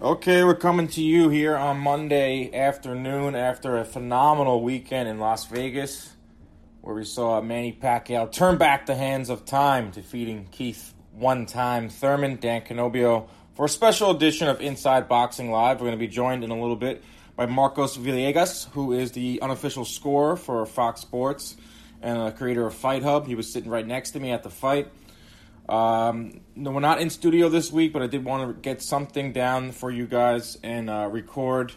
Okay, we're coming to you here on Monday afternoon after a phenomenal weekend in Las Vegas, where we saw Manny Pacquiao turn back the hands of time, defeating Keith "One Time" Thurman, Dan Canobbio, for a special edition of Inside Boxing Live. We're going to be joined in a little bit by Marcos Villegas, who is the unofficial scorer for Fox Sports and a creator of Fight Hub. He was sitting right next to me at the fight. No, we're not in studio this week, but I did want to get something down for you guys and record.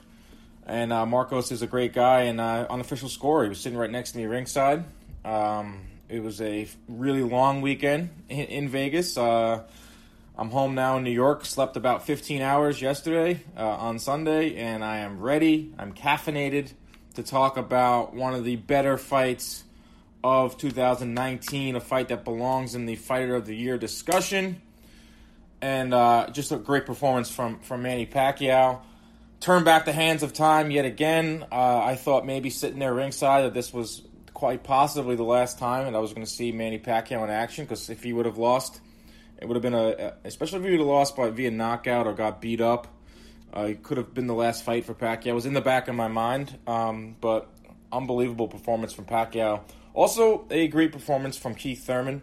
And Marcos is a great guy and unofficial scorer. He was sitting right next to me ringside. It was a really long weekend in Vegas. I'm home now in New York. Slept about 15 hours yesterday on Sunday, and I am ready. I'm caffeinated to talk about one of the better fights of 2019, a fight that belongs in the Fighter of the Year discussion, and just a great performance from Manny Pacquiao. Turned back the hands of time yet again. I thought maybe sitting there ringside that this was quite possibly the last time that I was going to see Manny Pacquiao in action, because if he would have lost, it would have been especially if he would have lost via knockout or got beat up, it could have been the last fight for Pacquiao. It was in the back of my mind, but unbelievable performance from Pacquiao. Also, a great performance from Keith Thurman.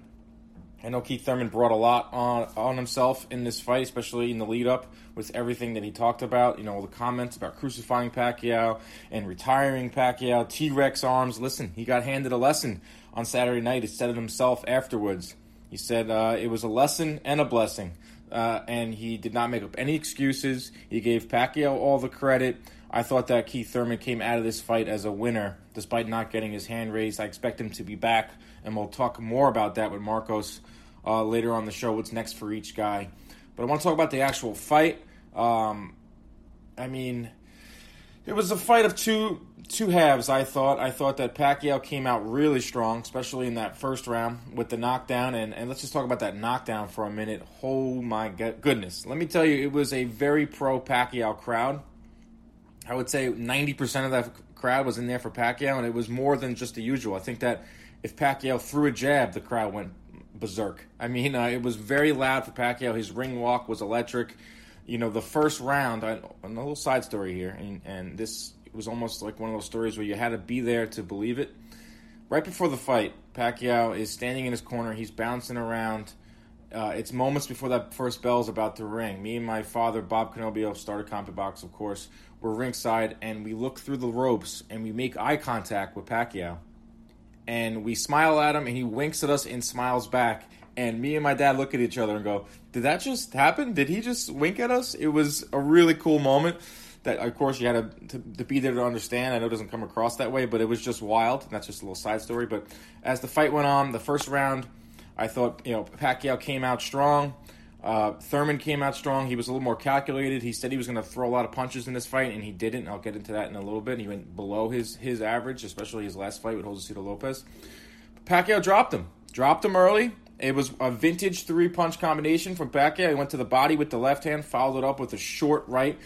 I know Keith Thurman brought a lot on himself in this fight, especially in the lead-up with everything that he talked about. You know, all the comments about crucifying Pacquiao and retiring Pacquiao, T-Rex arms. Listen, he got handed a lesson on Saturday night. He said it himself afterwards. He said it was a lesson and a blessing, and he did not make up any excuses. He gave Pacquiao all the credit. I thought that Keith Thurman came out of this fight as a winner, despite not getting his hand raised. I expect him to be back, and we'll talk more about that with Marcos later on the show, what's next for each guy. But I want to talk about the actual fight. I mean, it was a fight of two halves, I thought. I thought that Pacquiao came out really strong, especially in that first round with the knockdown. And let's just talk about that knockdown for a minute. Oh, my goodness. Let me tell you, it was a very pro-Pacquiao crowd. I would say 90% of that crowd was in there for Pacquiao, and it was more than just the usual. I think that if Pacquiao threw a jab, the crowd went berserk. I mean, it was very loud for Pacquiao. His ring walk was electric. You know, the first round, a little side story here, and this was almost like one of those stories where you had to be there to believe it. Right before the fight, Pacquiao is standing in his corner. He's bouncing around. It's moments before that first bell is about to ring. Me and my father, Bob Canobbio, started CompuBox, of course. We're ringside, and we look through the ropes, and we make eye contact with Pacquiao. And we smile at him, and he winks at us and smiles back. And me and my dad look at each other and go, did that just happen? Did he just wink at us? It was a really cool moment that, of course, you had to be there to understand. I know it doesn't come across that way, but it was just wild. And that's just a little side story. But as the fight went on, the first round, I thought, you know, Pacquiao came out strong. Thurman came out strong. He was a little more calculated. He said he was going to throw a lot of punches in this fight, and he didn't. I'll get into that in a little bit. He went below his average, especially his last fight with Josesito Lopez. But Pacquiao dropped him early. It was a vintage three-punch combination from Pacquiao. He went to the body with the left hand, followed it up with a short right,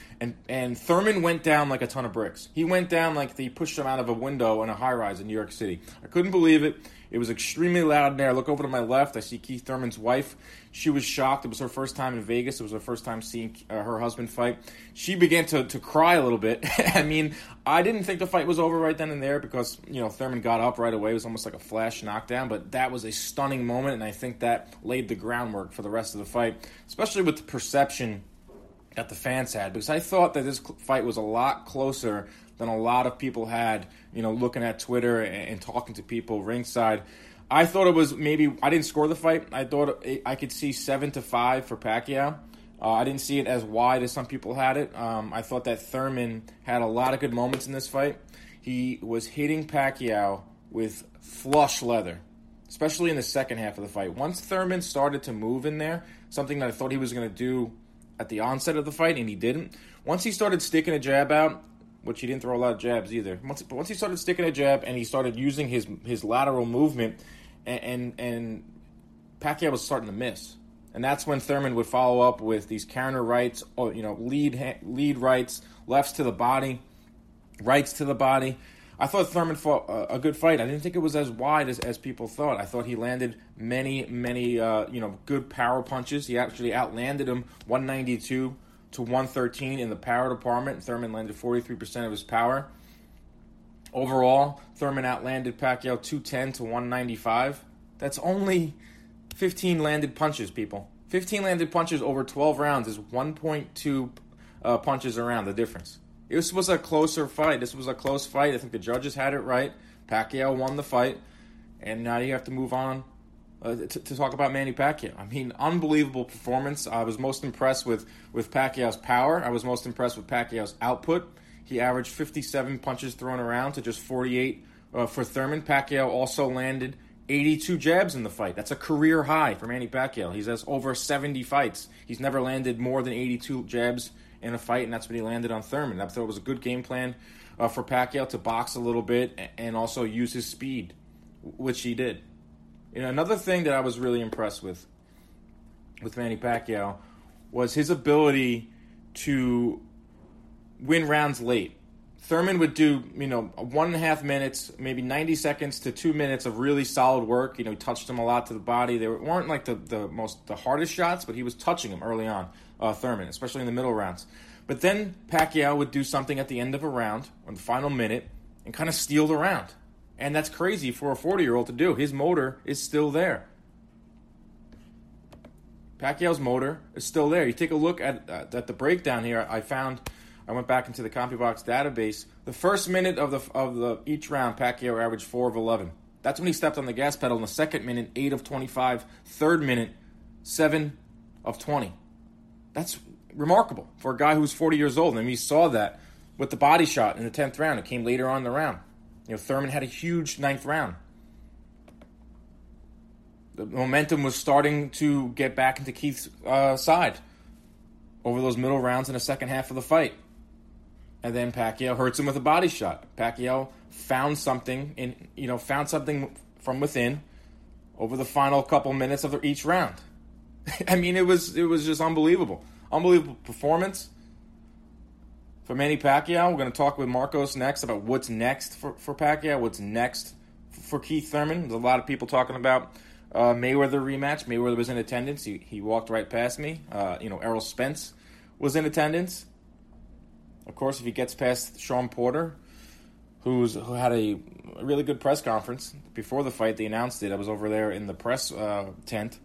and Thurman went down like a ton of bricks. He went down like they pushed him out of a window in a high-rise in New York City. I couldn't believe it. It was extremely loud in there. I look over to my left. I see Keith Thurman's wife. She was shocked. It was her first time in Vegas. It was her first time seeing her husband fight. She began to cry a little bit. I mean, I didn't think the fight was over right then and there because, you know, Thurman got up right away. It was almost like a flash knockdown, but that was a stunning moment, and I think that laid the groundwork for the rest of the fight, especially with the perception that the fans had, because I thought that this fight was a lot closer than a lot of people had, you know, looking at Twitter and talking to people ringside. I thought it was maybe, I didn't score the fight. I thought I could see 7-5 for Pacquiao. I didn't see it as wide as some people had it. I thought that Thurman had a lot of good moments in this fight. He was hitting Pacquiao with flush leather, especially in the second half of the fight. Once Thurman started to move in there, something that I thought he was going to do at the onset of the fight, and he didn't. Once he started sticking a jab out, which he didn't throw a lot of jabs either. But once he started sticking a jab and he started using his lateral movement, and Pacquiao was starting to miss. And that's when Thurman would follow up with these counter rights, or, you know, lead rights, lefts to the body, rights to the body. I thought Thurman fought a good fight. I didn't think it was as wide as people thought. I thought he landed many good power punches. He actually outlanded him 192 to 113 in the power department. Thurman landed 43% of his power. Overall, Thurman outlanded Pacquiao 210 to 195. That's only 15 landed punches, people. 15 landed punches over 12 rounds is 1.2 punches around, the difference. This was a closer fight. This was a close fight. I think the judges had it right. Pacquiao won the fight. And now you have to move on to talk about Manny Pacquiao. I mean, unbelievable performance. I was most impressed with Pacquiao's power. I was most impressed with Pacquiao's output. He averaged 57 punches thrown around to just 48 for Thurman. Pacquiao also landed 82 jabs in the fight. That's a career high for Manny Pacquiao. He has over 70 fights. He's never landed more than 82 jabs in a fight, and that's what he landed on Thurman. I thought it was a good game plan for Pacquiao to box a little bit and also use his speed, which he did. You know, another thing that I was really impressed with Manny Pacquiao was his ability to win rounds late. Thurman would do, 1.5 minutes, maybe 90 seconds to 2 minutes of really solid work. You know, he touched him a lot to the body. They weren't like the hardest shots, but he was touching him early on, Thurman, especially in the middle rounds. But then Pacquiao would do something at the end of a round, or the final minute, and kind of steal the round. And that's crazy for a 40-year-old to do. His motor is still there. Pacquiao's motor is still there. You take a look at the breakdown here. I went back into the CompuBox database. The first minute of each round, Pacquiao averaged 4 of 11. That's when he stepped on the gas pedal. In the second minute, 8 of 25. Third minute, 7 of 20. That's remarkable for a guy who's 40 years old. And we saw that with the body shot in the 10th round. It came later on in the round. You know, Thurman had a huge 9th round. The momentum was starting to get back into Keith's side over those middle rounds in the second half of the fight. And then Pacquiao hurts him with a body shot. Pacquiao found something from within over the final couple minutes of each round. I mean, it was just unbelievable. Unbelievable performance for Manny Pacquiao. We're going to talk with Marcos next about what's next for Pacquiao, what's next for Keith Thurman. There's a lot of people talking about Mayweather rematch. Mayweather was in attendance. He walked right past me. Errol Spence was in attendance. Of course, if he gets past Sean Porter, who had a really good press conference before the fight, they announced it. I was over there in the press tent.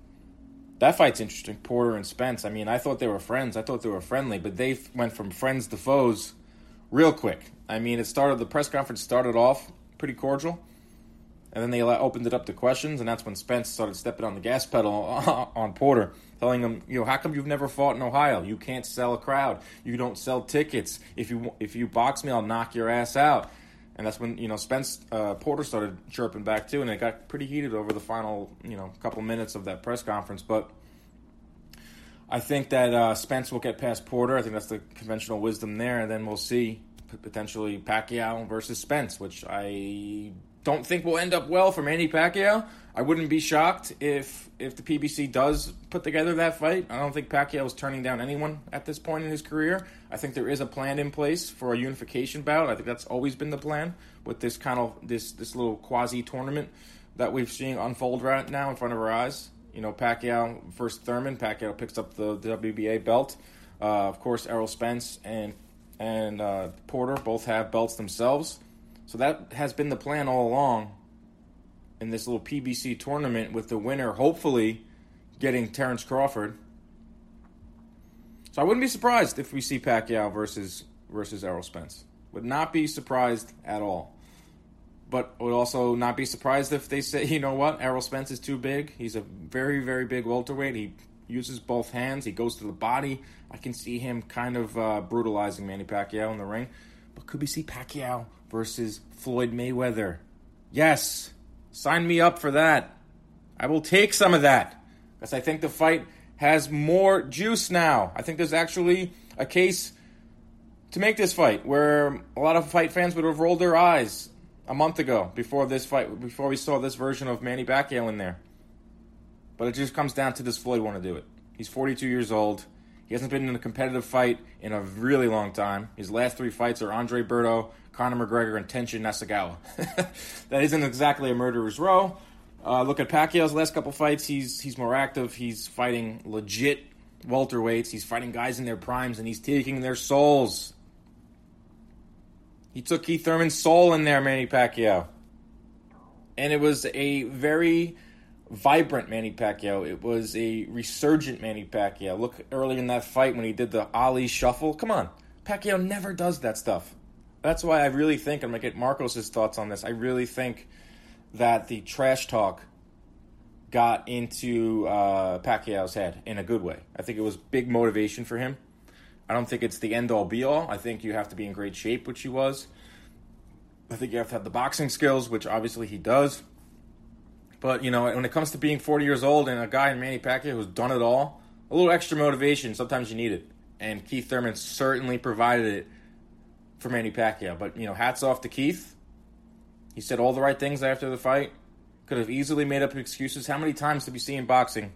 That fight's interesting, Porter and Spence. I mean, I thought they were friends. I thought they were friendly, but they went from friends to foes real quick. I mean, the press conference started off pretty cordial, and then they opened it up to questions, and that's when Spence started stepping on the gas pedal on Porter, telling him, how come you've never fought in Ohio? You can't sell a crowd. You don't sell tickets. If you box me, I'll knock your ass out. And that's when, Spence, Porter started chirping back too, and it got pretty heated over the final, couple minutes of that press conference. But I think that Spence will get past Porter. I think that's the conventional wisdom there, and then we'll see potentially Pacquiao versus Spence, which I don't think will end up well for Manny Pacquiao. I wouldn't be shocked if the PBC does put together that fight. I don't think Pacquiao is turning down anyone at this point in his career. I think there is a plan in place for a unification bout. I think that's always been the plan with this kind of this little quasi tournament that we've seen unfold right now in front of our eyes. Pacquiao versus Thurman. Pacquiao picks up the WBA belt. Of course, Errol Spence and Porter both have belts themselves. So that has been the plan all along in this little PBC tournament, with the winner hopefully getting Terence Crawford. So I wouldn't be surprised if we see Pacquiao versus Errol Spence. Would not be surprised at all. But would also not be surprised if they say, you know what, Errol Spence is too big. He's a very, very big welterweight. He uses both hands. He goes to the body. I can see him kind of brutalizing Manny Pacquiao in the ring. But could we see Pacquiao versus Floyd Mayweather? Yes, sign me up for that. I will take some of that, because I think the fight has more juice now. I think there's actually a case to make this fight where a lot of fight fans would have rolled their eyes a month ago before this fight, before we saw this version of Manny Pacquiao in there. But it just comes down to does Floyd want to do it? He's 42 years old. He hasn't been in a competitive fight in a really long time. His last three fights are Andre Berto, Conor McGregor, and Tenshin Nasukawa. That isn't exactly a murderer's row. Look at Pacquiao's last couple fights. He's more active. He's fighting legit welterweights. He's fighting guys in their primes, and he's taking their souls. He took Keith Thurman's soul in there, Manny Pacquiao. And it was a very vibrant Manny Pacquiao. It was a resurgent Manny Pacquiao. Look early in that fight when he did the Ali shuffle. Come on. Pacquiao never does that stuff. That's why I really think, I'm going to get Marcos' thoughts on this, I really think that the trash talk got into Pacquiao's head in a good way. I think it was big motivation for him. I don't think it's the end-all, be-all. I think you have to be in great shape, which he was. I think you have to have the boxing skills, which obviously he does. But, you know, when it comes to being 40 years old and a guy in Manny Pacquiao who's done it all, a little extra motivation, sometimes you need it. And Keith Thurman certainly provided it for Manny Pacquiao. But, you know, hats off to Keith. He said all the right things after the fight. Could have easily made up excuses. How many times did we see in boxing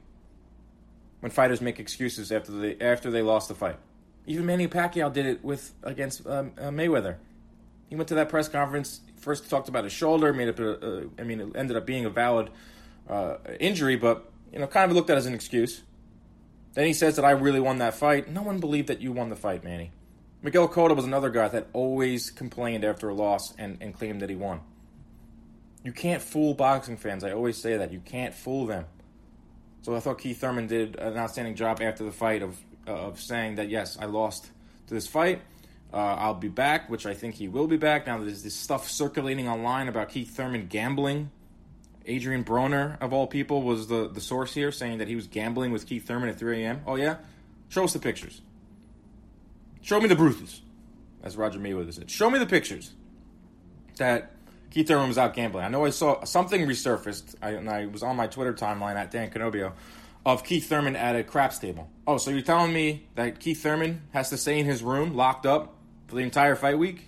when fighters make excuses after they lost the fight? Even Manny Pacquiao did it against Mayweather. He went to that press conference, first talked about his shoulder, it ended up being a valid injury, but you know, kind of looked at it as an excuse. Then he says that I really won that fight. No one believed that you won the fight, Manny. Miguel Cotto was another guy that always complained after a loss and claimed that he won. You can't fool boxing fans. I always say that. You can't fool them. So I thought Keith Thurman did an outstanding job after the fight of saying that, yes, I lost to this fight. I'll be back, which I think he will be back. Now there's this stuff circulating online about Keith Thurman gambling. Adrian Broner, of all people, was the source here, saying that he was gambling with Keith Thurman at 3 a.m. Oh, yeah? Show us the pictures. Show me the bruises, as Roger Mayweather said. Show me the pictures that Keith Thurman was out gambling. I know I saw something resurfaced, and I was on my Twitter timeline at Dan Canobbio, of Keith Thurman at a craps table. Oh, so you're telling me that Keith Thurman has to stay in his room, locked up, for the entire fight week?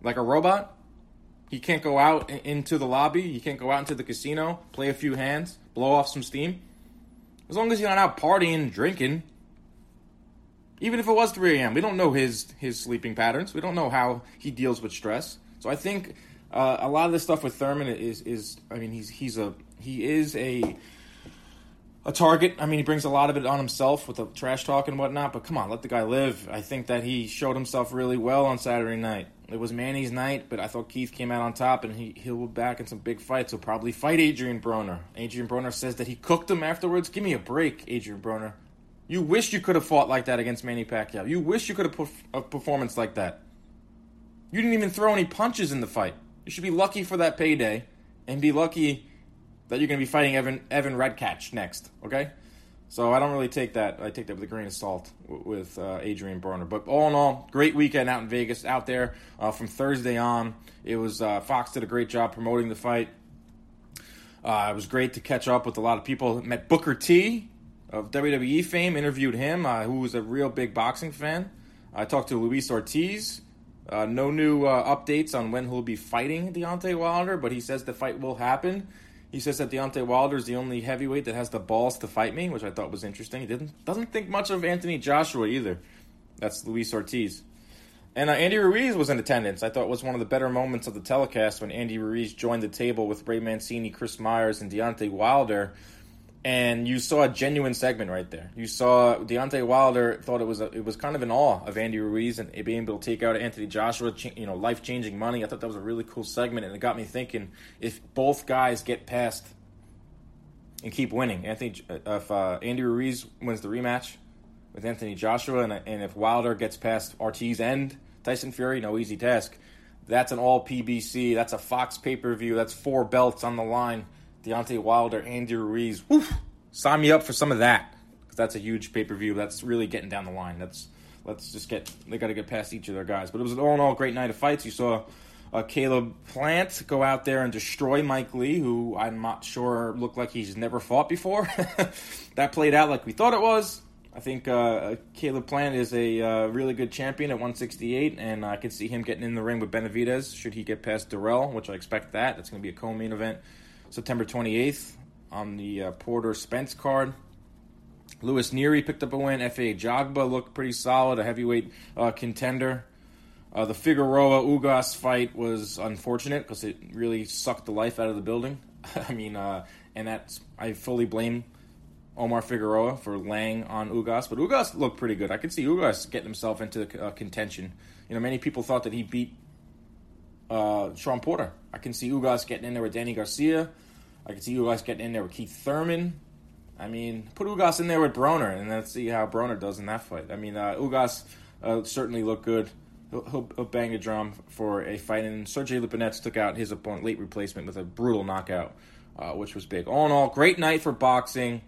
Like a robot? He can't go out into the lobby? He can't go out into the casino, play a few hands, blow off some steam? As long as you're not out partying, drinking. Even if it was 3 a.m., we don't know his sleeping patterns. We don't know how he deals with stress. So I think a lot of this stuff with Thurman is a target. I mean, he brings a lot of it on himself with the trash talk and whatnot, but come on, let the guy live. I think that he showed himself really well on Saturday night. It was Manny's night, but I thought Keith came out on top, and he'll be back in some big fights. He'll probably fight Adrian Broner. Adrian Broner says that he cooked him afterwards. Give me a break, Adrian Broner. You wish you could have fought like that against Manny Pacquiao. You wish you could have put a performance like that. You didn't even throw any punches in the fight. You should be lucky for that payday, and be lucky that you're going to be fighting Evan Redkach next, okay? So I don't really take that. I take that with a grain of salt with Adrian Broner. But all in all, great weekend out in Vegas, out there from Thursday on. It was Fox did a great job promoting the fight. It was great to catch up with a lot of people. Met Booker T of WWE fame, interviewed him, who was a real big boxing fan. I talked to Luis Ortiz. No new updates on when he'll be fighting Deontay Wilder, but he says the fight will happen. He says that Deontay Wilder is the only heavyweight that has the balls to fight me, which I thought was interesting. He doesn't think much of Anthony Joshua either. That's Luis Ortiz. And Andy Ruiz was in attendance. I thought it was one of the better moments of the telecast when Andy Ruiz joined the table with Ray Mancini, Chris Myers, and Deontay Wilder. And you saw a genuine segment right there. You saw Deontay Wilder thought it was kind of in awe of Andy Ruiz and being able to take out Anthony Joshua, life-changing money. I thought that was a really cool segment, and it got me thinking, if both guys get past and keep winning, if Andy Ruiz wins the rematch with Anthony Joshua, and if Wilder gets past Ortiz and Tyson Fury, no easy task. That's an all-PBC. That's a Fox pay-per-view. That's 4 belts on the line. Deontay Wilder, Andy Ruiz. Woof. Sign me up for some of that, because that's a huge pay-per-view. That's really getting down the line. They got to get past each of their guys. But it was an all-in-all great night of fights. You saw Caleb Plant go out there and destroy Mike Lee, who I'm not sure looked like he's never fought before. That played out like we thought it was. I think Caleb Plant is a really good champion at 168, and I can see him getting in the ring with Benavidez should he get past Durrell, which I expect that. That's going to be a co-main event September 28th on the Porter-Spence card. Luis Neary picked up a win. F.A. Jogba looked pretty solid, a heavyweight contender. The Figueroa-Ugas fight was unfortunate because it really sucked the life out of the building. I mean, and that's, I fully blame Omar Figueroa for laying on Ugas, but Ugas looked pretty good. I could see Ugas getting himself into contention. You know, many people thought that he beat Sean Porter. I can see Ugas getting in there with Danny Garcia. I can see Ugas getting in there with Keith Thurman. I mean, put Ugas in there with Broner, and let's see how Broner does in that fight. I mean, Ugas certainly looked good. He'll bang a drum for a fight, and Sergey Lupinets took out his opponent, late replacement, with a brutal knockout, which was big. All in all, great night for boxing.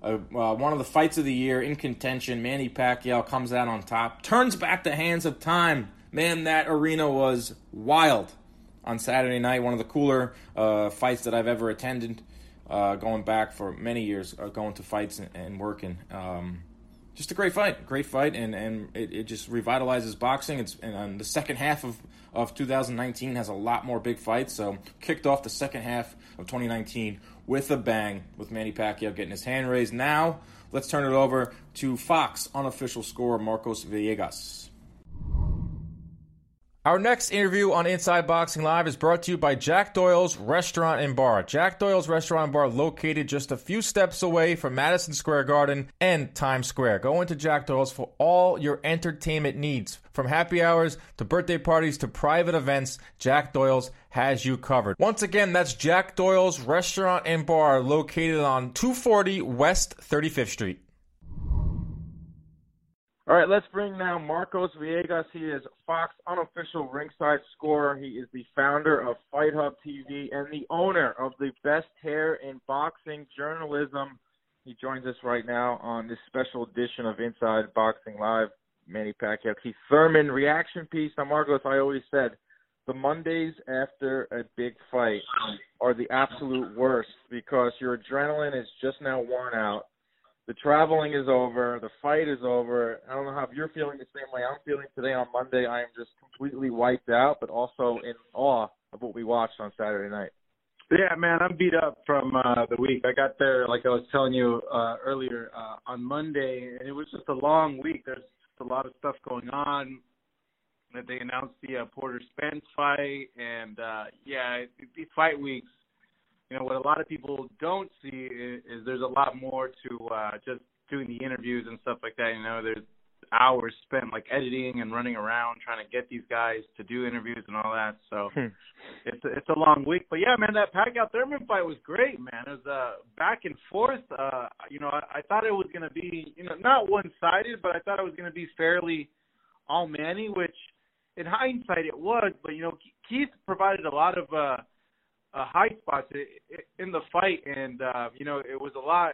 One of the fights of the year in contention. Manny Pacquiao comes out on top, turns back the hands of time. Man, that arena was wild on Saturday night. One of the cooler fights that I've ever attended, going back for many years, going to fights and working. Just a great fight, and it just revitalizes boxing. And the second half of 2019 has a lot more big fights, so kicked off the second half of 2019 with a bang, with Manny Pacquiao getting his hand raised. Now, let's turn it over to Fox unofficial scorer Marcos Villegas. Our next interview on Inside Boxing Live is brought to you by Jack Doyle's Restaurant and Bar. Jack Doyle's Restaurant and Bar, located just a few steps away from Madison Square Garden and Times Square. Go into Jack Doyle's for all your entertainment needs. From happy hours to birthday parties to private events, Jack Doyle's has you covered. Once again, that's Jack Doyle's Restaurant and Bar, located on 240 West 35th Street. All right, let's bring now Marcos Villegas. He is Fox unofficial ringside scorer. He is the founder of Fight Hub TV and the owner of the best hair in boxing journalism. He joins us right now on this special edition of Inside Boxing Live. Manny Pacquiao, Keith Thurman reaction piece. Now, Marcos, I always said the Mondays after a big fight are the absolute worst because your adrenaline is just now worn out. The traveling is over. The fight is over. I don't know if you're feeling the same way I'm feeling today on Monday. I am just completely wiped out, but also in awe of what we watched on Saturday night. Yeah, man, I'm beat up from the week. I got there, like I was telling you earlier, on Monday, and it was just a long week. There's just a lot of stuff going on. That they announced the Porter-Spence fight, and, these fight weeks, you know, what a lot of people don't see is there's a lot more to just doing the interviews and stuff like that. You know, there's hours spent, like, editing and running around trying to get these guys to do interviews and all that. So it's a long week. But, yeah, man, that Pacquiao-Thurman fight was great, man. It was back and forth. You know, I thought it was going to be, you know, not one-sided, but I thought it was going to be fairly all Manny, which in hindsight it was. But, you know, Keith provided a lot of high spots in the fight, and you know, it was a lot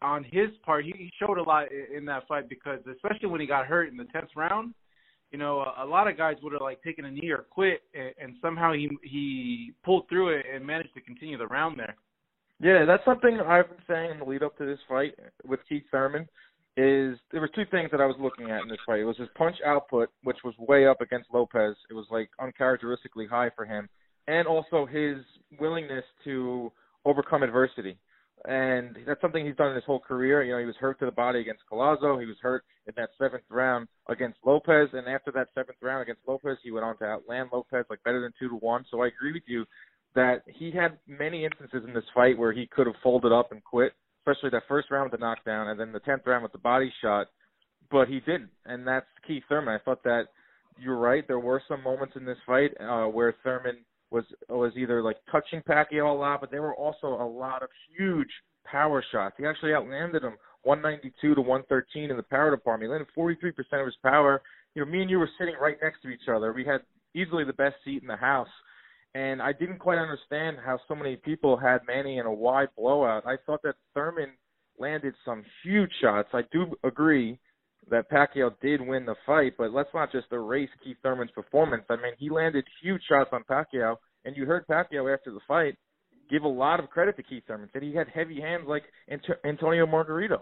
on his part. He showed a lot in that fight because, especially when he got hurt in the 10th round, you know, a lot of guys would have like taken a knee or quit, and somehow he pulled through it and managed to continue the round there. Yeah, that's something I've been saying in the lead up to this fight with Keith Thurman. Is there were two things that I was looking at in this fight. It was his punch output, which was way up against Lopez. It was like uncharacteristically high for him. And also his willingness to overcome adversity. And that's something he's done in his whole career. You know, he was hurt to the body against Collazo. He was hurt in that 7th round against Lopez. And after that 7th round against Lopez, he went on to outland Lopez, like, better than 2-1. So I agree with you that he had many instances in this fight where he could have folded up and quit, especially that first round with the knockdown and then the 10th round with the body shot. But he didn't. And that's Keith Thurman. I thought that you're right. There were some moments in this fight where Thurman was either like touching Pacquiao a lot, but there were also a lot of huge power shots. He actually outlanded him 192-113 in the power department. He landed 43% of his power. You know, me and you were sitting right next to each other. We had easily the best seat in the house, and I didn't quite understand how so many people had Manny in a wide blowout. I thought that Thurman landed some huge shots. I do agree that Pacquiao did win the fight, but let's not just erase Keith Thurman's performance. I mean, he landed huge shots on Pacquiao, and you heard Pacquiao after the fight give a lot of credit to Keith Thurman. Said he had heavy hands like Antonio Margarito.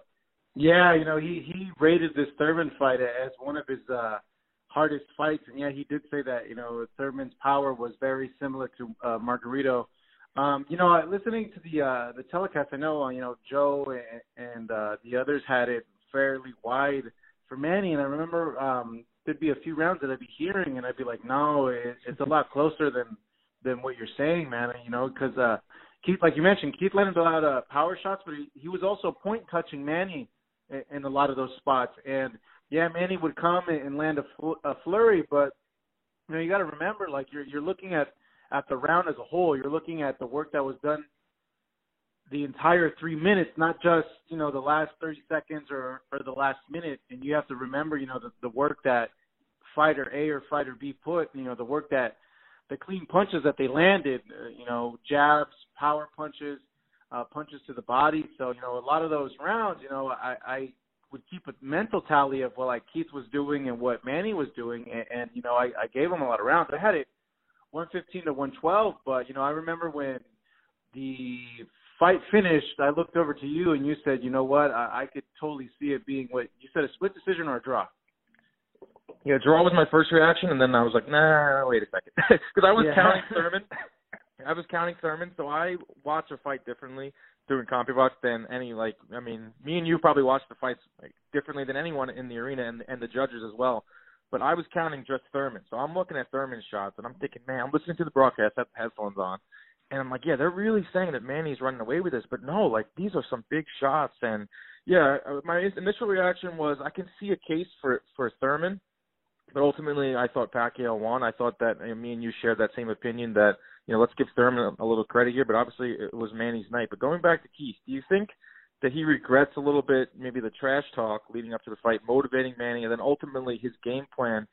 Yeah, you know, he rated this Thurman fight as one of his hardest fights, and yeah, he did say that, you know, Thurman's power was very similar to Margarito. You know, listening to the telecast, I know, you know, Joe and the others had it fairly wide for Manny, and I remember there'd be a few rounds that I'd be hearing, and I'd be like, no, it's a lot closer than what you're saying, man, you know, because Keith, like you mentioned, Keith landed a lot of power shots, but he was also point-touching Manny in a lot of those spots, and yeah, Manny would come and land a flurry, but you know, you got to remember, like, you're looking at the round as a whole, you're looking at the work that was done the entire 3 minutes, not just, you know, the last 30 seconds or the last minute. And you have to remember, you know, the work that fighter A or fighter B put, you know, the work that the clean punches that they landed, you know, jabs, power punches, punches to the body. So, you know, a lot of those rounds, you know, I would keep a mental tally of what, like, Keith was doing and what Manny was doing. And you know, I gave him a lot of rounds. I had it 115 to 112, but, you know, I remember when the fight finished, I looked over to you and you said, you know what, I could totally see it being what you said, a split decision or a draw. Yeah, draw was my first reaction, and then I was like, nah, wait a second. Because I was counting Thurman. So I watch a fight differently doing CompuBox than any, like, I mean, me and you probably watch the fights, like, differently than anyone in the arena and the judges as well. But I was counting just Thurman. So I'm looking at Thurman's shots, and I'm thinking, man, I'm listening to the broadcast, I have headphones on. And I'm like, yeah, they're really saying that Manny's running away with this. But no, like, these are some big shots. And, yeah, my initial reaction was I can see a case for Thurman. But ultimately, I thought Pacquiao won. I thought that, and me and you shared that same opinion that, you know, let's give Thurman a little credit here. But obviously, it was Manny's night. But going back to Keith, do you think that he regrets a little bit maybe the trash talk leading up to the fight, motivating Manny, and then ultimately his game plan?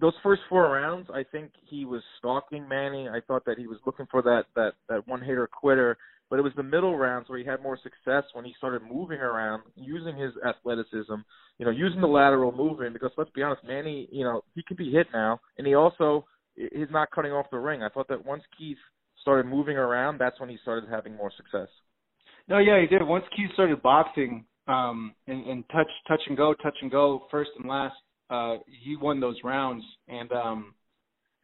Those first four rounds, I think he was stalking Manny. I thought that he was looking for that one-hitter quitter. But it was the middle rounds where he had more success when he started moving around, using his athleticism, you know, using the lateral movement. Because let's be honest, Manny, you know, he can be hit now. And he also is not cutting off the ring. I thought that once Keith started moving around, that's when he started having more success. No, yeah, he did. Once Keith started boxing and touch and go, first and last, he won those rounds, and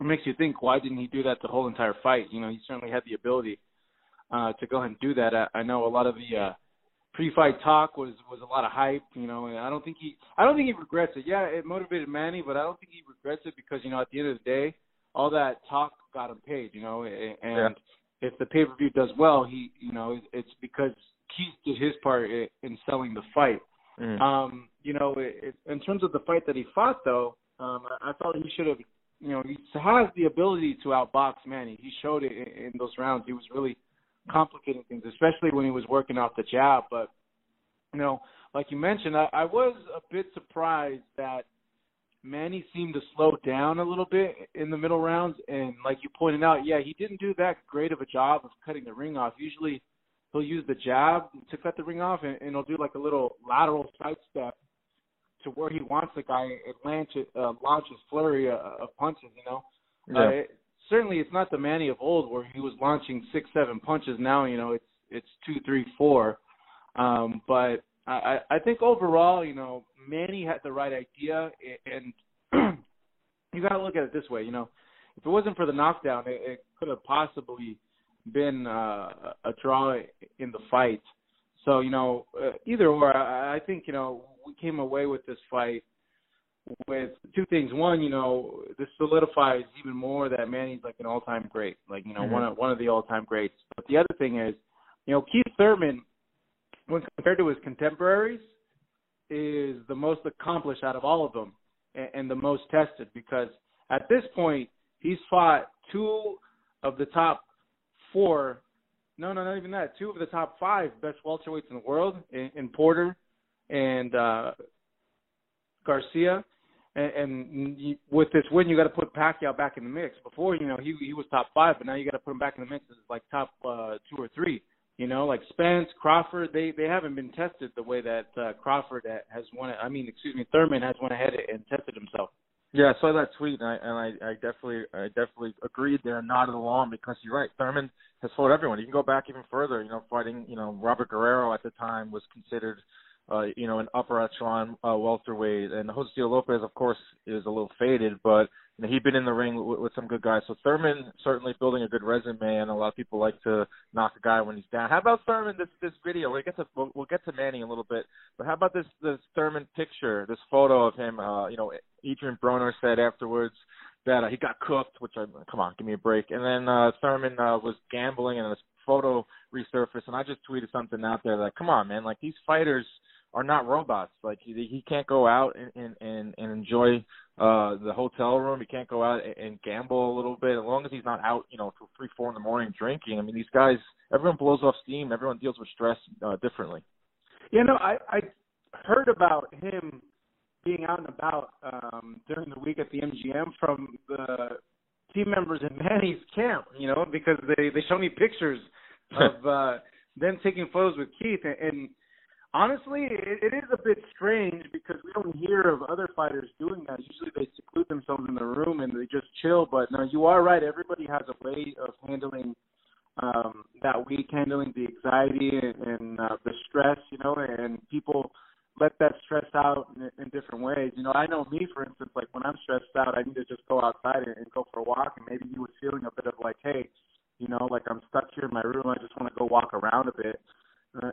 it makes you think, why didn't he do that the whole entire fight? You know, he certainly had the ability to go ahead and do that. I know a lot of the pre-fight talk was a lot of hype, you know, and I don't think he regrets it. Yeah, it motivated Manny, but I don't think he regrets it because, you know, at the end of the day, all that talk got him paid, you know, and if the pay-per-view does well, he, you know, it's because Keith did his part in selling the fight. Mm. You know, in terms of the fight that he fought, though, I thought he should have, you know, he has the ability to outbox Manny. He showed it in those rounds. He was really complicating things, especially when he was working off the jab. But, you know, like you mentioned, I was a bit surprised that Manny seemed to slow down a little bit in the middle rounds. And like you pointed out, yeah, he didn't do that great of a job of cutting the ring off. Usually he'll use the jab to cut the ring off, and he'll do like a little lateral side step to where he wants the guy and launch his flurry of punches, you know. Yeah. Certainly it's not the Manny of old where he was launching 6-7 punches. Now, you know, it's 2-3-4. But I think overall, you know, Manny had the right idea, and you got to look at it this way, you know. If it wasn't for the knockdown, it could have possibly been a draw in the fight. So, you know, either or, I think, you know, we came away with this fight with two things. One, you know, this solidifies even more that Manny's like an all-time great, like, you know, mm-hmm. one of the all-time greats. But the other thing is, you know, Keith Thurman, when compared to his contemporaries, is the most accomplished out of all of them and the most tested, because at this point he's fought two of the top four, not even that, two of the top five best welterweights in the world, in Porter and Garcia, and with this win, you got to put Pacquiao back in the mix. Before, you know, he was top five, but now you got to put him back in the mix as like top 2 or 3. You know, like Spence, Crawford, they haven't been tested the way that Crawford has won it. I mean, excuse me, Thurman has went ahead and tested himself. Yeah, I saw that tweet, and I definitely agreed there and nodded along, because you're right. Thurman has fought everyone. You can go back even further, you know, fighting, you know, Robert Guerrero at the time was considered, you know, an upper echelon welterweight. And Josesito Lopez, of course, is a little faded, but you know, he'd been in the ring with some good guys. So Thurman certainly building a good resume, and a lot of people like to knock a guy when he's down. How about Thurman, this video? We'll get to Manny in a little bit, but how about this Thurman picture, this photo of him? You know, Adrian Broner said afterwards that he got cooked, come on, give me a break. And then Thurman was gambling, and this photo resurfaced, and I just tweeted something out there like, come on, man, like these fighters are not robots. Like he can't go out and enjoy the hotel room. He can't go out and gamble a little bit, as long as he's not out, you know, till 3-4 in the morning drinking. I mean, these guys, everyone blows off steam. Everyone deals with stress differently. You know, I heard about him being out and about during the week at the MGM from the team members in Manny's camp, you know, because they show me pictures of them taking photos with Keith, and honestly, it is a bit strange because we don't hear of other fighters doing that. Usually they seclude themselves in the room and they just chill. But no, you are right. Everybody has a way of handling that week, handling the anxiety and the stress, you know, and people let that stress out in different ways. You know, I know me, for instance, like when I'm stressed out, I need to just go outside and go for a walk. And maybe he was feeling a bit of like, hey, you know, like I'm stuck here in my room. I just want to go walk around a bit.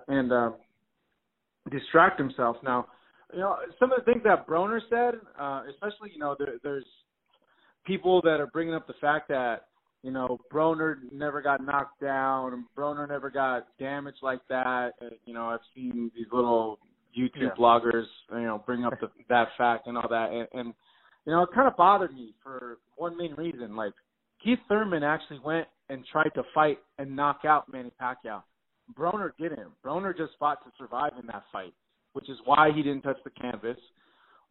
And distract himself. Now, you know, some of the things that Broner said, especially, you know, there's people that are bringing up the fact that, you know, Broner never got knocked down, Broner never got damaged like that. You know, I've seen these little YouTube bloggers, you know, bring up that fact and all that. And, you know, it kind of bothered me for one main reason. Like, Keith Thurman actually went and tried to fight and knock out Manny Pacquiao. Broner didn't. Broner just fought to survive in that fight, which is why he didn't touch the canvas.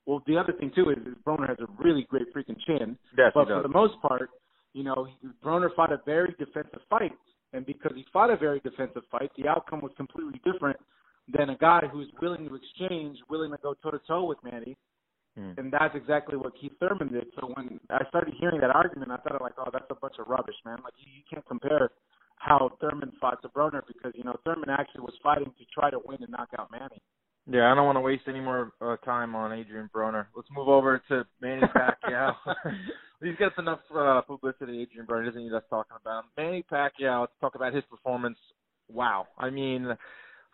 Well, the other thing, too, is Broner has a really great freaking chin. Yes, but for the most part, you know, Broner fought a very defensive fight. And because he fought a very defensive fight, the outcome was completely different than a guy who's willing to exchange, willing to go toe-to-toe with Manny. And that's exactly what Keith Thurman did. So when I started hearing that argument, I thought, like, oh, that's a bunch of rubbish, man. Like, you can't compare how Thurman fought to Broner, because, you know, Thurman actually was fighting to try to win and knock out Manny. Yeah, I don't want to waste any more time on Adrian Broner. Let's move over to Manny Pacquiao. He gets enough publicity, Adrian Broner. He doesn't need us talking about him. Manny Pacquiao, let's talk about his performance. Wow. I mean,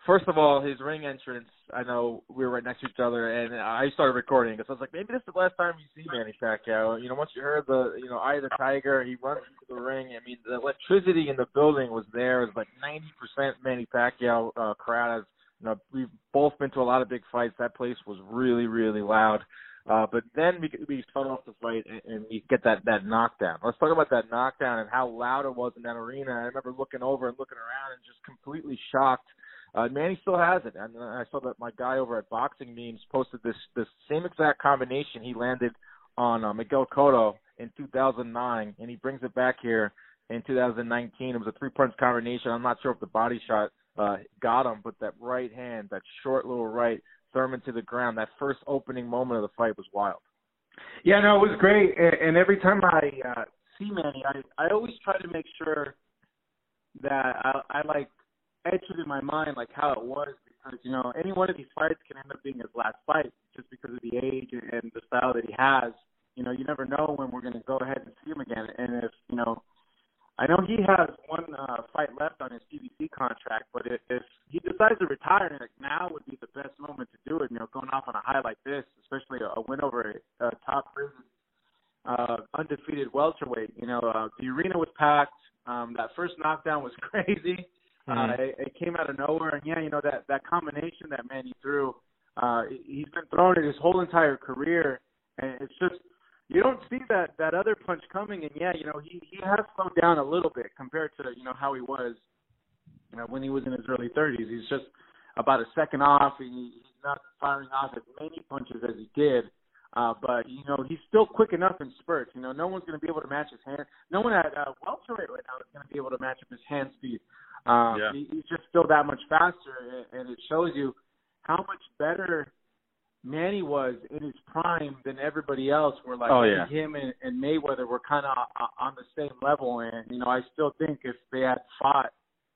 first of all, his ring entrance, I know we were right next to each other, and I started recording because I was like, maybe this is the last time you see Manny Pacquiao. You know, once you heard the, you know, Eye of the Tiger, he runs into the ring. I mean, the electricity in the building was there. It was like 90% Manny Pacquiao crowd. You know, we've both been to a lot of big fights. That place was really, really loud. But then we spun off the fight and we get that knockdown. Let's talk about that knockdown and how loud it was in that arena. I remember looking over and looking around and just completely shocked. Manny still has it. And I saw that my guy over at Boxing Memes posted this same exact combination he landed on Miguel Cotto in 2009, and he brings it back here in 2019. It was a three-punch combination. I'm not sure if the body shot got him, but that right hand, that short little right, Thurman to the ground, that first opening moment of the fight was wild. Yeah, no, it was great. And every time I see Manny, I always try to make sure that I like, etched in my mind like how it was, because, you know, any one of these fights can end up being his last fight just because of the age and the style that he has. You know, you never know when we're going to go ahead and see him again. And if, you know, I know he has one fight left on his PBC contract, but if he decides to retire, now would be the best moment to do it. You know, going off on a high like this, especially a win over a top prison undefeated welterweight. You know, the arena was packed. That first knockdown was crazy. It came out of nowhere, and yeah, you know, that combination that Manny threw, he's been throwing it his whole entire career, and it's just, you don't see that other punch coming, and yeah, you know, he has slowed down a little bit compared to, you know, how he was, you know, when he was in his early 30s. He's just about a second off, and he's not firing off as many punches as he did, but, you know, he's still quick enough in spurts. You know, no one's going to be able to match his hand. No one at welterweight right now is going to be able to match up his hand speed. He's just still that much faster, and it shows you how much better Manny was in his prime than everybody else. Where him and Mayweather were kind of on the same level, and you know, I still think if they had fought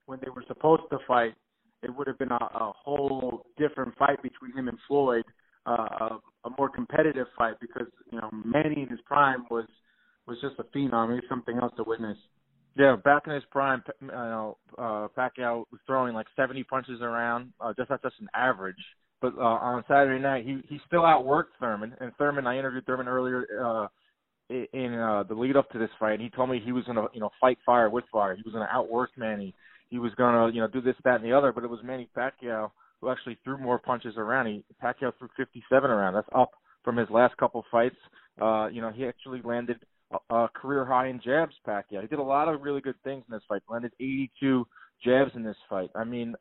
when they were supposed to fight, it would have been a whole different fight between him and Floyd, a more competitive fight, because you know, Manny in his prime was just a phenom. It was something else to witness. Yeah, back in his prime, Pacquiao was throwing like 70 punches around, that's an average. But on Saturday night, he still outworked Thurman. And Thurman, I interviewed Thurman earlier in the lead up to this fight, and he told me he was gonna fight fire with fire. He was gonna outwork Manny. He was gonna do this, that, and the other. But it was Manny Pacquiao who actually threw more punches around. Pacquiao threw 57 around. That's up from his last couple fights. He actually landed career high in jabs, Pacquiao. He did a lot of really good things in this fight. Landed 82 jabs in this fight. I mean,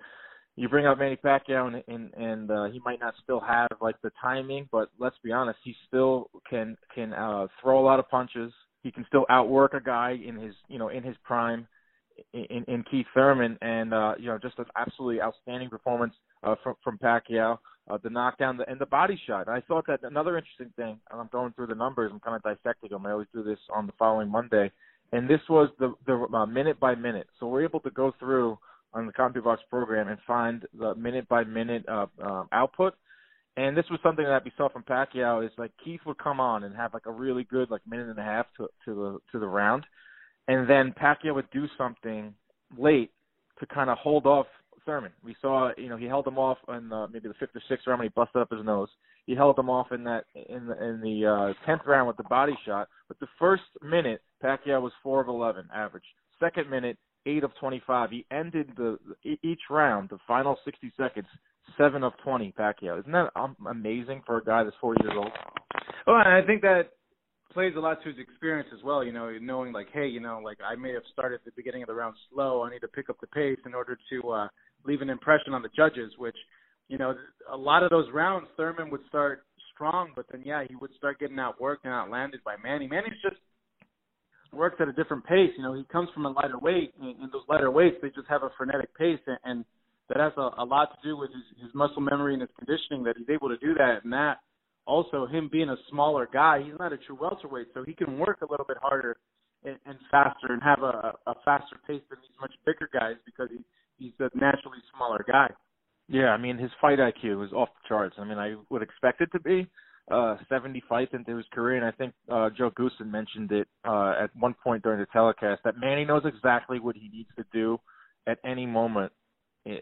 you bring up Manny Pacquiao, and he might not still have like the timing, but let's be honest, he still can throw a lot of punches. He can still outwork a guy in his prime, in Keith Thurman, and just an absolutely outstanding performance from Pacquiao. The knockdown and the body shot. And I thought that another interesting thing, and I'm going through the numbers, I'm kind of dissecting them. I always do this on the following Monday. And this was the minute by minute. So we're able to go through on the CompuBox program and find the minute by minute output. And this was something that we saw from Pacquiao is like Keith would come on and have like a really good like minute and a half to the round. And then Pacquiao would do something late to kind of hold off Thurman. We saw, he held him off in maybe the fifth or sixth round when he busted up his nose. He held him off in the 10th round with the body shot. But the first minute, Pacquiao was 4 of 11 average. Second minute, 8 of 25. He ended each round, the final 60 seconds, 7 of 20, Pacquiao. Isn't that amazing for a guy that's 40 years old? Well, and I think that plays a lot to his experience as well, knowing like, hey, I may have started at the beginning of the round slow. I need to pick up the pace in order to leave an impression on the judges, which, a lot of those rounds, Thurman would start strong, but then, he would start getting outworked and outlanded by Manny. Manny's just works at a different pace. He comes from a lighter weight, and those lighter weights, they just have a frenetic pace, and that has a lot to do with his muscle memory and his conditioning, that he's able to do that, and that also him being a smaller guy, he's not a true welterweight, so he can work a little bit harder and faster and have a faster pace than these much bigger guys because he's a naturally smaller guy. Yeah, I mean, his fight IQ was off the charts. I mean, I would expect it to be 70 fights into his career, and I think Joe Goosen mentioned it at one point during the telecast that Manny knows exactly what he needs to do at any moment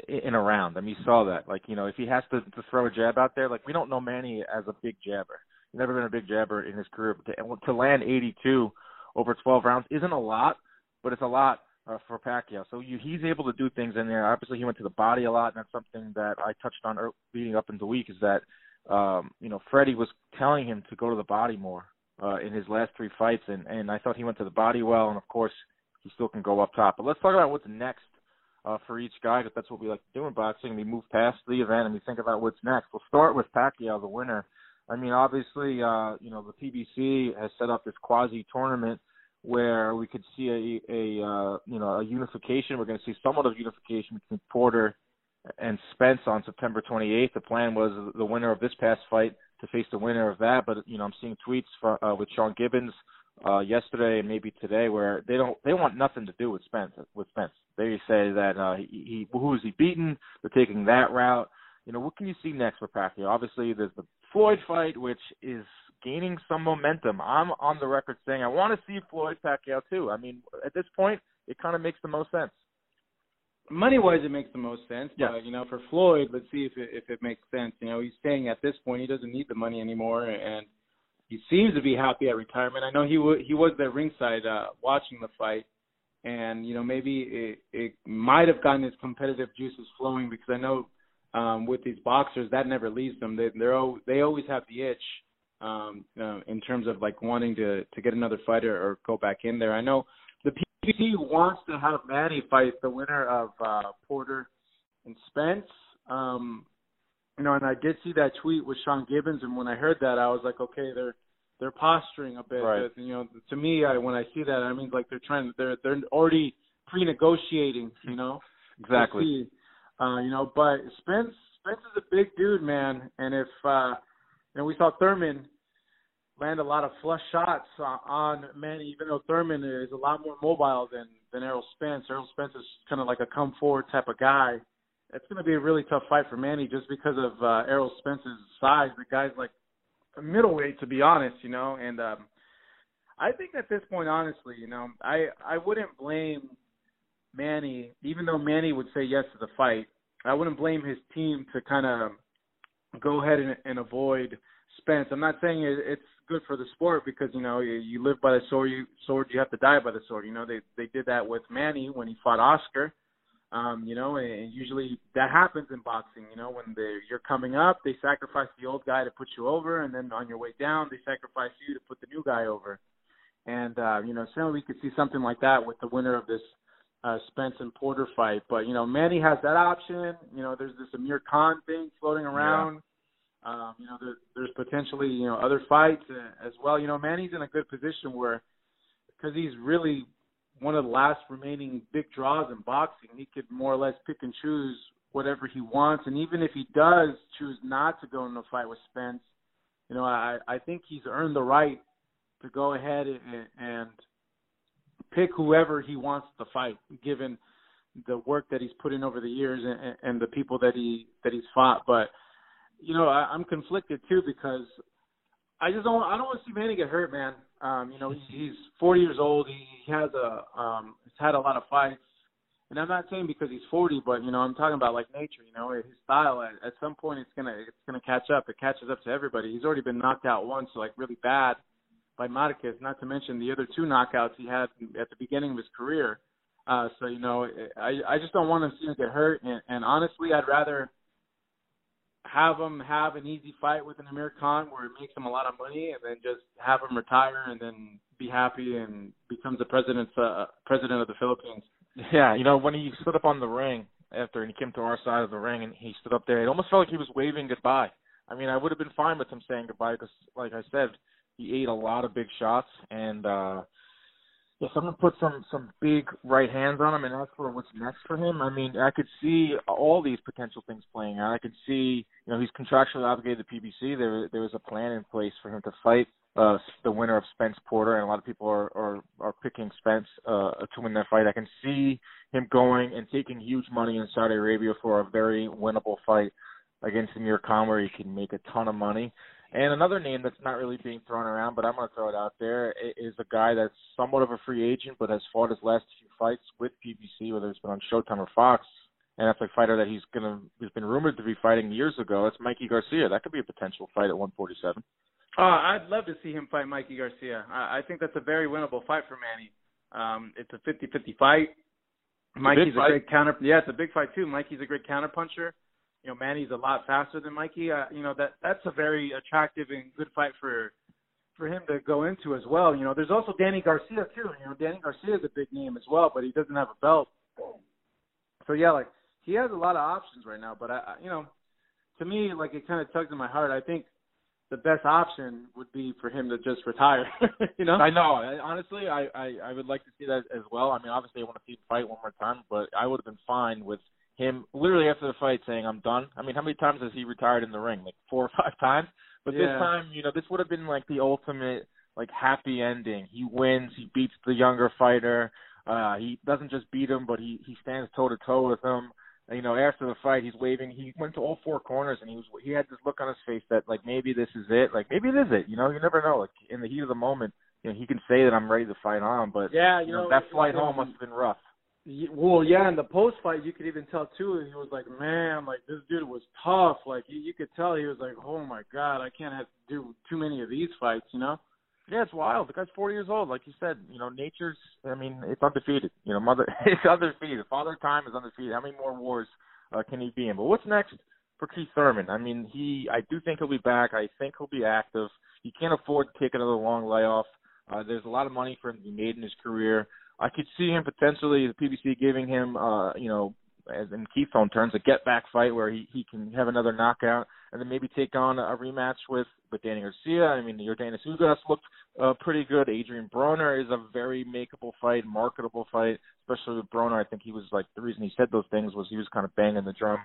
in a round. I mean, you saw that. Like, if he has to throw a jab out there, like, we don't know Manny as a big jabber. He's never been a big jabber in his career. But to land 82 over 12 rounds isn't a lot, but it's a lot for Pacquiao. So he's able to do things in there. Obviously, he went to the body a lot, and that's something that I touched on leading up in the week, is that, Freddie was telling him to go to the body more in his last 3 fights, and I thought he went to the body well, and, of course, he still can go up top. But let's talk about what's next for each guy, because that's what we like to do in boxing. We move past the event and we think about what's next. We'll start with Pacquiao, the winner. I mean, obviously, the PBC has set up this quasi-tournament where we could see a unification. We're going to see somewhat of unification between Porter and Spence on September 28th. The plan was the winner of this past fight to face the winner of that, but, I'm seeing tweets from, with Sean Gibbons yesterday and maybe today, where they want nothing to do with Spence. They say that who is he beaten? They're taking that route. What can you see next for Pacquiao? Obviously, there's the Floyd fight, which is gaining some momentum. I'm on the record saying I want to see Floyd Pacquiao too. I mean, at this point, it kind of makes the most sense. Money-wise, it makes the most sense. Yeah. But, for Floyd, let's see if it makes sense. He's saying at this point he doesn't need the money anymore, and he seems to be happy at retirement. I know he was there ringside watching the fight, and maybe it might have gotten his competitive juices flowing, because I know with these boxers that never leaves them. They always have the itch in terms of like wanting to get another fight or go back in there. I know the PBC wants to have Manny fight the winner of Porter and Spence. And I did see that tweet with Sean Gibbons, and when I heard that, I was like, okay, they're posturing a bit. Right. To me, when I see that, I mean, like they're already pre-negotiating. Exactly. To see. But Spence is a big dude, man. And if we saw Thurman land a lot of flush shots on Manny, even though Thurman is a lot more mobile than Errol Spence. Errol Spence is kind of like a come forward type of guy. It's going to be a really tough fight for Manny just because of Errol Spence's size. The guy's like a middleweight, to be honest, and I think at this point, honestly, I wouldn't blame Manny, even though Manny would say yes to the fight. I wouldn't blame his team to kind of go ahead and avoid Spence. I'm not saying it's good for the sport because, you live by the sword, you have to die by the sword. They did that with Manny when he fought Oscar. And usually that happens in boxing, when you're coming up, they sacrifice the old guy to put you over, and then on your way down, they sacrifice you to put the new guy over. And, soon we could see something like that with the winner of this Spence and Porter fight. But, Manny has that option. There's this Amir Khan thing floating around. Yeah. There's potentially, other fights as well. Manny's in a good position where, because he's really one of the last remaining big draws in boxing, he could more or less pick and choose whatever he wants. And even if he does choose not to go in a fight with Spence, I think he's earned the right to go ahead and pick whoever he wants to fight, given the work that he's put in over the years and the people that he's fought. But, I'm conflicted too, because I don't want to see Manny get hurt, man. He's 40 years old. He has he's had a lot of fights, and I'm not saying because he's 40, but I'm talking about like nature. His style at some point it's gonna catch up. It catches up to everybody. He's already been knocked out once, like really bad, by Marquez. Not to mention the other two knockouts he had at the beginning of his career. I just don't want to see him get hurt. And honestly, I'd rather have him have an easy fight with an Amir Khan where it makes him a lot of money, and then just have him retire and then be happy and becomes the president of the Philippines. Yeah, when he stood up on the ring after, and he came to our side of the ring and he stood up there, it almost felt like he was waving goodbye. I mean, I would have been fine with him saying goodbye because, like I said, he ate a lot of big shots, and if someone put some big right hands on him and ask for what's next for him, I mean, I could see all these potential things playing out. I could see, he's contractually obligated to PBC. There was a plan in place for him to fight the winner of Spence Porter, and a lot of people are picking Spence to win that fight. I can see him going and taking huge money in Saudi Arabia for a very winnable fight against Amir Khan, where he can make a ton of money. And another name that's not really being thrown around, but I'm going to throw it out there, is a guy that's somewhat of a free agent but has fought his last few fights with PBC, whether it's been on Showtime or Fox, and that's a fighter that who's been rumored to be fighting years ago. That's Mikey Garcia. That could be a potential fight at 147. I'd love to see him fight Mikey Garcia. I think that's a very winnable fight for Manny. It's a 50-50 fight. Mikey's a great counter. Yeah, it's a big fight too. Mikey's a great counterpuncher. Manny's a lot faster than Mikey. That's a very attractive and good fight for him to go into as well. There's also Danny Garcia too. Danny Garcia is a big name as well, but he doesn't have a belt. So yeah, like he has a lot of options right now. But to me, like it kind of tugs in my heart. I think the best option would be for him to just retire. I know. Honestly, I would like to see that as well. I mean, obviously, I want to see him fight one more time, but I would have been fine with him literally after the fight saying, I'm done. I mean, how many times has he retired in the ring? Like 4 or 5 times? But yeah. This time, this would have been like the ultimate, like, happy ending. He wins. He beats the younger fighter. He doesn't just beat him, but he stands toe-to-toe with him. After the fight, he's waving. He went to all 4 corners, and he had this look on his face that, like, maybe this is it. Like, maybe it is it. You never know. Like, in the heat of the moment, he can say that I'm ready to fight on. But, yeah, that flight home must have been rough. Well, yeah, in the post-fight, you could even tell, too, he was like, man, like, this dude was tough. Like, you could tell he was like, oh, my God, I can't have to do too many of these fights, Yeah, it's wild. The guy's 40 years old. Like you said, nature's, I mean, it's undefeated. It's undefeated. Father Time is undefeated. How many more wars can he be in? But what's next for Keith Thurman? I mean, I do think he'll be back. I think he'll be active. He can't afford to take another long layoff. There's a lot of money for him to be made in his career. I could see him potentially, the PBC giving him, as in Keith's own terms, a get-back fight where he can have another knockout and then maybe take on a rematch with Danny Garcia. I mean, Yordanis Ugas looked pretty good. Adrian Broner is a very makeable fight, marketable fight, especially with Broner. I think he was like, the reason he said those things was he was kind of banging the drum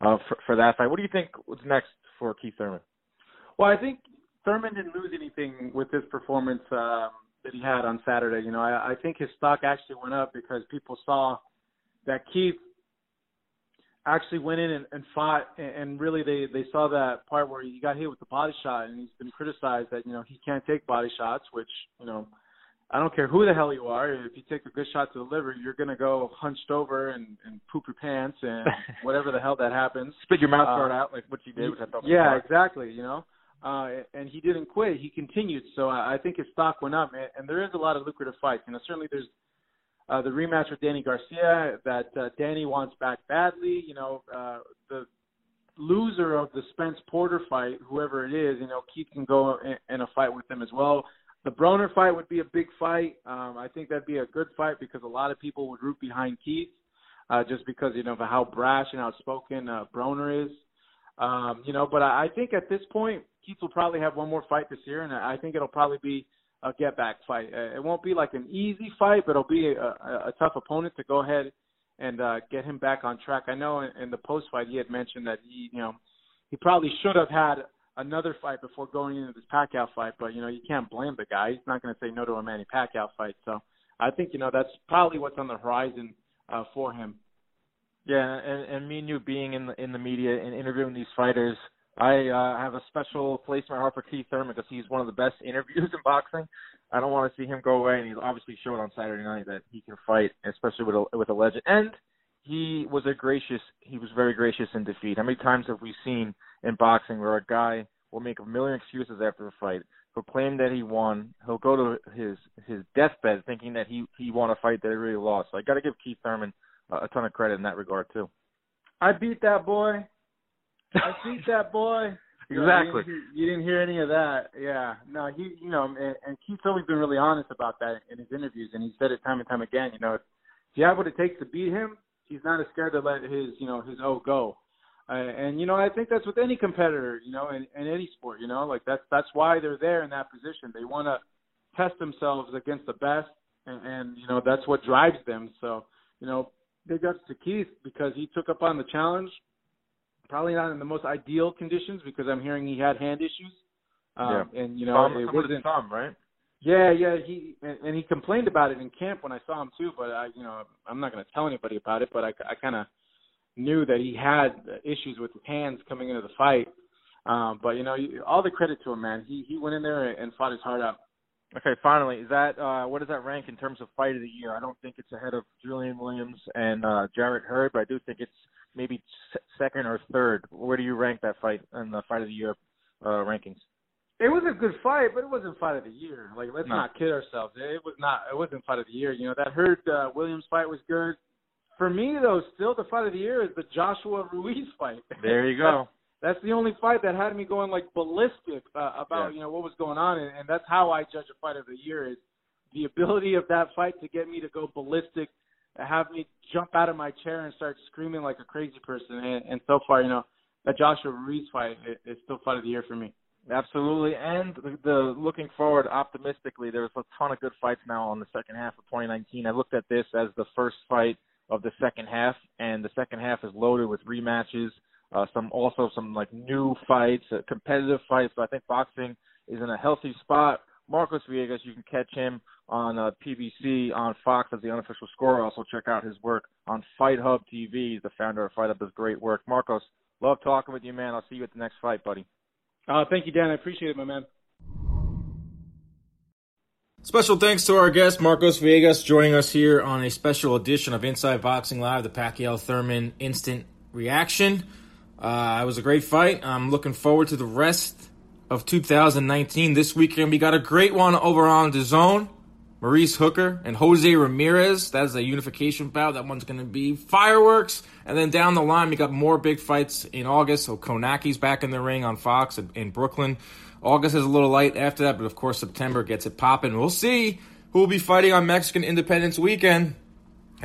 for that fight. What do you think was next for Keith Thurman? Well, I think Thurman didn't lose anything with this performance that he had on Saturday. You know, I think his stock actually went up because people saw that Keith actually went in and fought, and really they saw that part where he got hit with the body shot, and he's been criticized that, you know, he can't take body shots, which, you know, I don't care who the hell you are. If you take a good shot to the liver, you're going to go hunched over and poop your pants and whatever the hell that happens. Spit your mouth guard out like what you did. Which I thought was hard. Exactly, you know. And he didn't quit. He continued. So I think his stock went up. And there is a lot of lucrative fights. You know, certainly there's the rematch with Danny Garcia that Danny wants back badly. You know, the loser of the Spence Porter fight, whoever it is, you know, Keith can go in a fight with them as well. The Broner fight would be a big fight. I think that'd be a good fight because a lot of people would root behind Keith just because, you know, of how brash and outspoken Broner is. You know, but I think at this point, Keith will probably have one more fight this year, and I think it'll probably be a get-back fight. It won't be like an easy fight, but it'll be a tough opponent to go ahead and get him back on track. I know in the post-fight he had mentioned that he probably should have had another fight before going into this Pacquiao fight, but, you know, you can't blame the guy. He's not going to say no to a Manny Pacquiao fight. So I think, you know, that's probably what's on the horizon for him. Yeah, and me and you being in the media and interviewing these fighters, I have a special place in my heart for Keith Thurman because he's one of the best interviews in boxing. I don't want to see him go away, and he obviously showed on Saturday night that he can fight, especially with a legend. And he was very gracious in defeat. How many times have we seen in boxing where a guy will make a million excuses after a fight? He'll claim that he won. He'll go to his deathbed thinking that he won a fight that he really lost. So I got to give Keith Thurman a ton of credit in that regard too. I beat that boy. I beat that boy. Exactly. You didn't hear any of that. Yeah. No, and Keith's always been really honest about that in his interviews, and he said it time and time again. You know, if you have what it takes to beat him, he's not as scared to let his O go. And, you know, I think that's with any competitor, you know, in any sport, you know, like that's why they're there in that position. They want to test themselves against the best, and you know, that's what drives them. So, you know, big ups to Keith because he took up on the challenge. Probably not in the most ideal conditions because I'm hearing he had hand issues. And, you know, it wasn't thumb, right? Yeah. He complained about it in camp when I saw him too, but I'm not going to tell anybody about it, but I kind of knew that he had issues with his hands coming into the fight. But, you know, all the credit to him, man. He went in there and fought his heart out. Okay, finally, is that what does that rank in terms of fight of the year? I don't think it's ahead of Julian Williams and Jarrett Hurd, but I do think it's maybe second or third. Where do you rank that fight in the fight of the year rankings? It was a good fight, but it wasn't fight of the year. Like, let's not kid ourselves. It wasn't fight of the year. You know, that Hurd-Williams fight was good. For me, though, still the fight of the year is the Joshua Ruiz fight. There you go. That's the only fight that had me going like ballistic about what was going on, and that's how I judge a fight of the year is the ability of that fight to get me to go ballistic, have me jump out of my chair and start screaming like a crazy person. And so far, you know, that Joshua Ruiz fight is still fight of the year for me. Absolutely, and the looking forward optimistically, there's a ton of good fights now on the second half of 2019. I looked at this as the first fight of the second half, and the second half is loaded with rematches. Some like new fights, competitive fights. So I think boxing is in a healthy spot. Marcos Villegas, you can catch him on PBC on Fox as the unofficial scorer. Also check out his work on Fight Hub TV. He's the founder of Fight Hub. Does great work. Marcos, love talking with you, man. I'll see you at the next fight, buddy. Thank you, Dan. I appreciate it, my man. Special thanks to our guest, Marcos Villegas, joining us here on a special edition of Inside Boxing Live, the Pacquiao-Thurman Instant Reaction. It was a great fight. I'm looking forward to the rest of 2019. This weekend, we got a great one over on DAZN. Maurice Hooker and Jose Ramirez. That is a unification bout. That one's going to be fireworks. And then down the line, we got more big fights in August. So Konaki's back in the ring on Fox in Brooklyn. August is a little light after that, but of course September gets it popping. We'll see who will be fighting on Mexican Independence Weekend.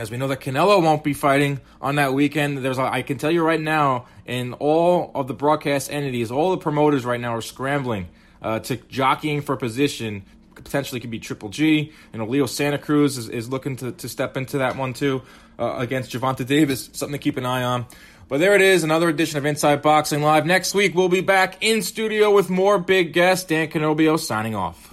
as we know that Canelo won't be fighting on that weekend. I can tell you right now, in all of the broadcast entities, all the promoters right now are scrambling to jockeying for position. Potentially could be Triple G. You know, Leo Santa Cruz is looking to step into that one too against Gervonta Davis. Something to keep an eye on. But there it is, another edition of Inside Boxing Live. Next week, we'll be back in studio with more big guests. Dan Canobbio signing off.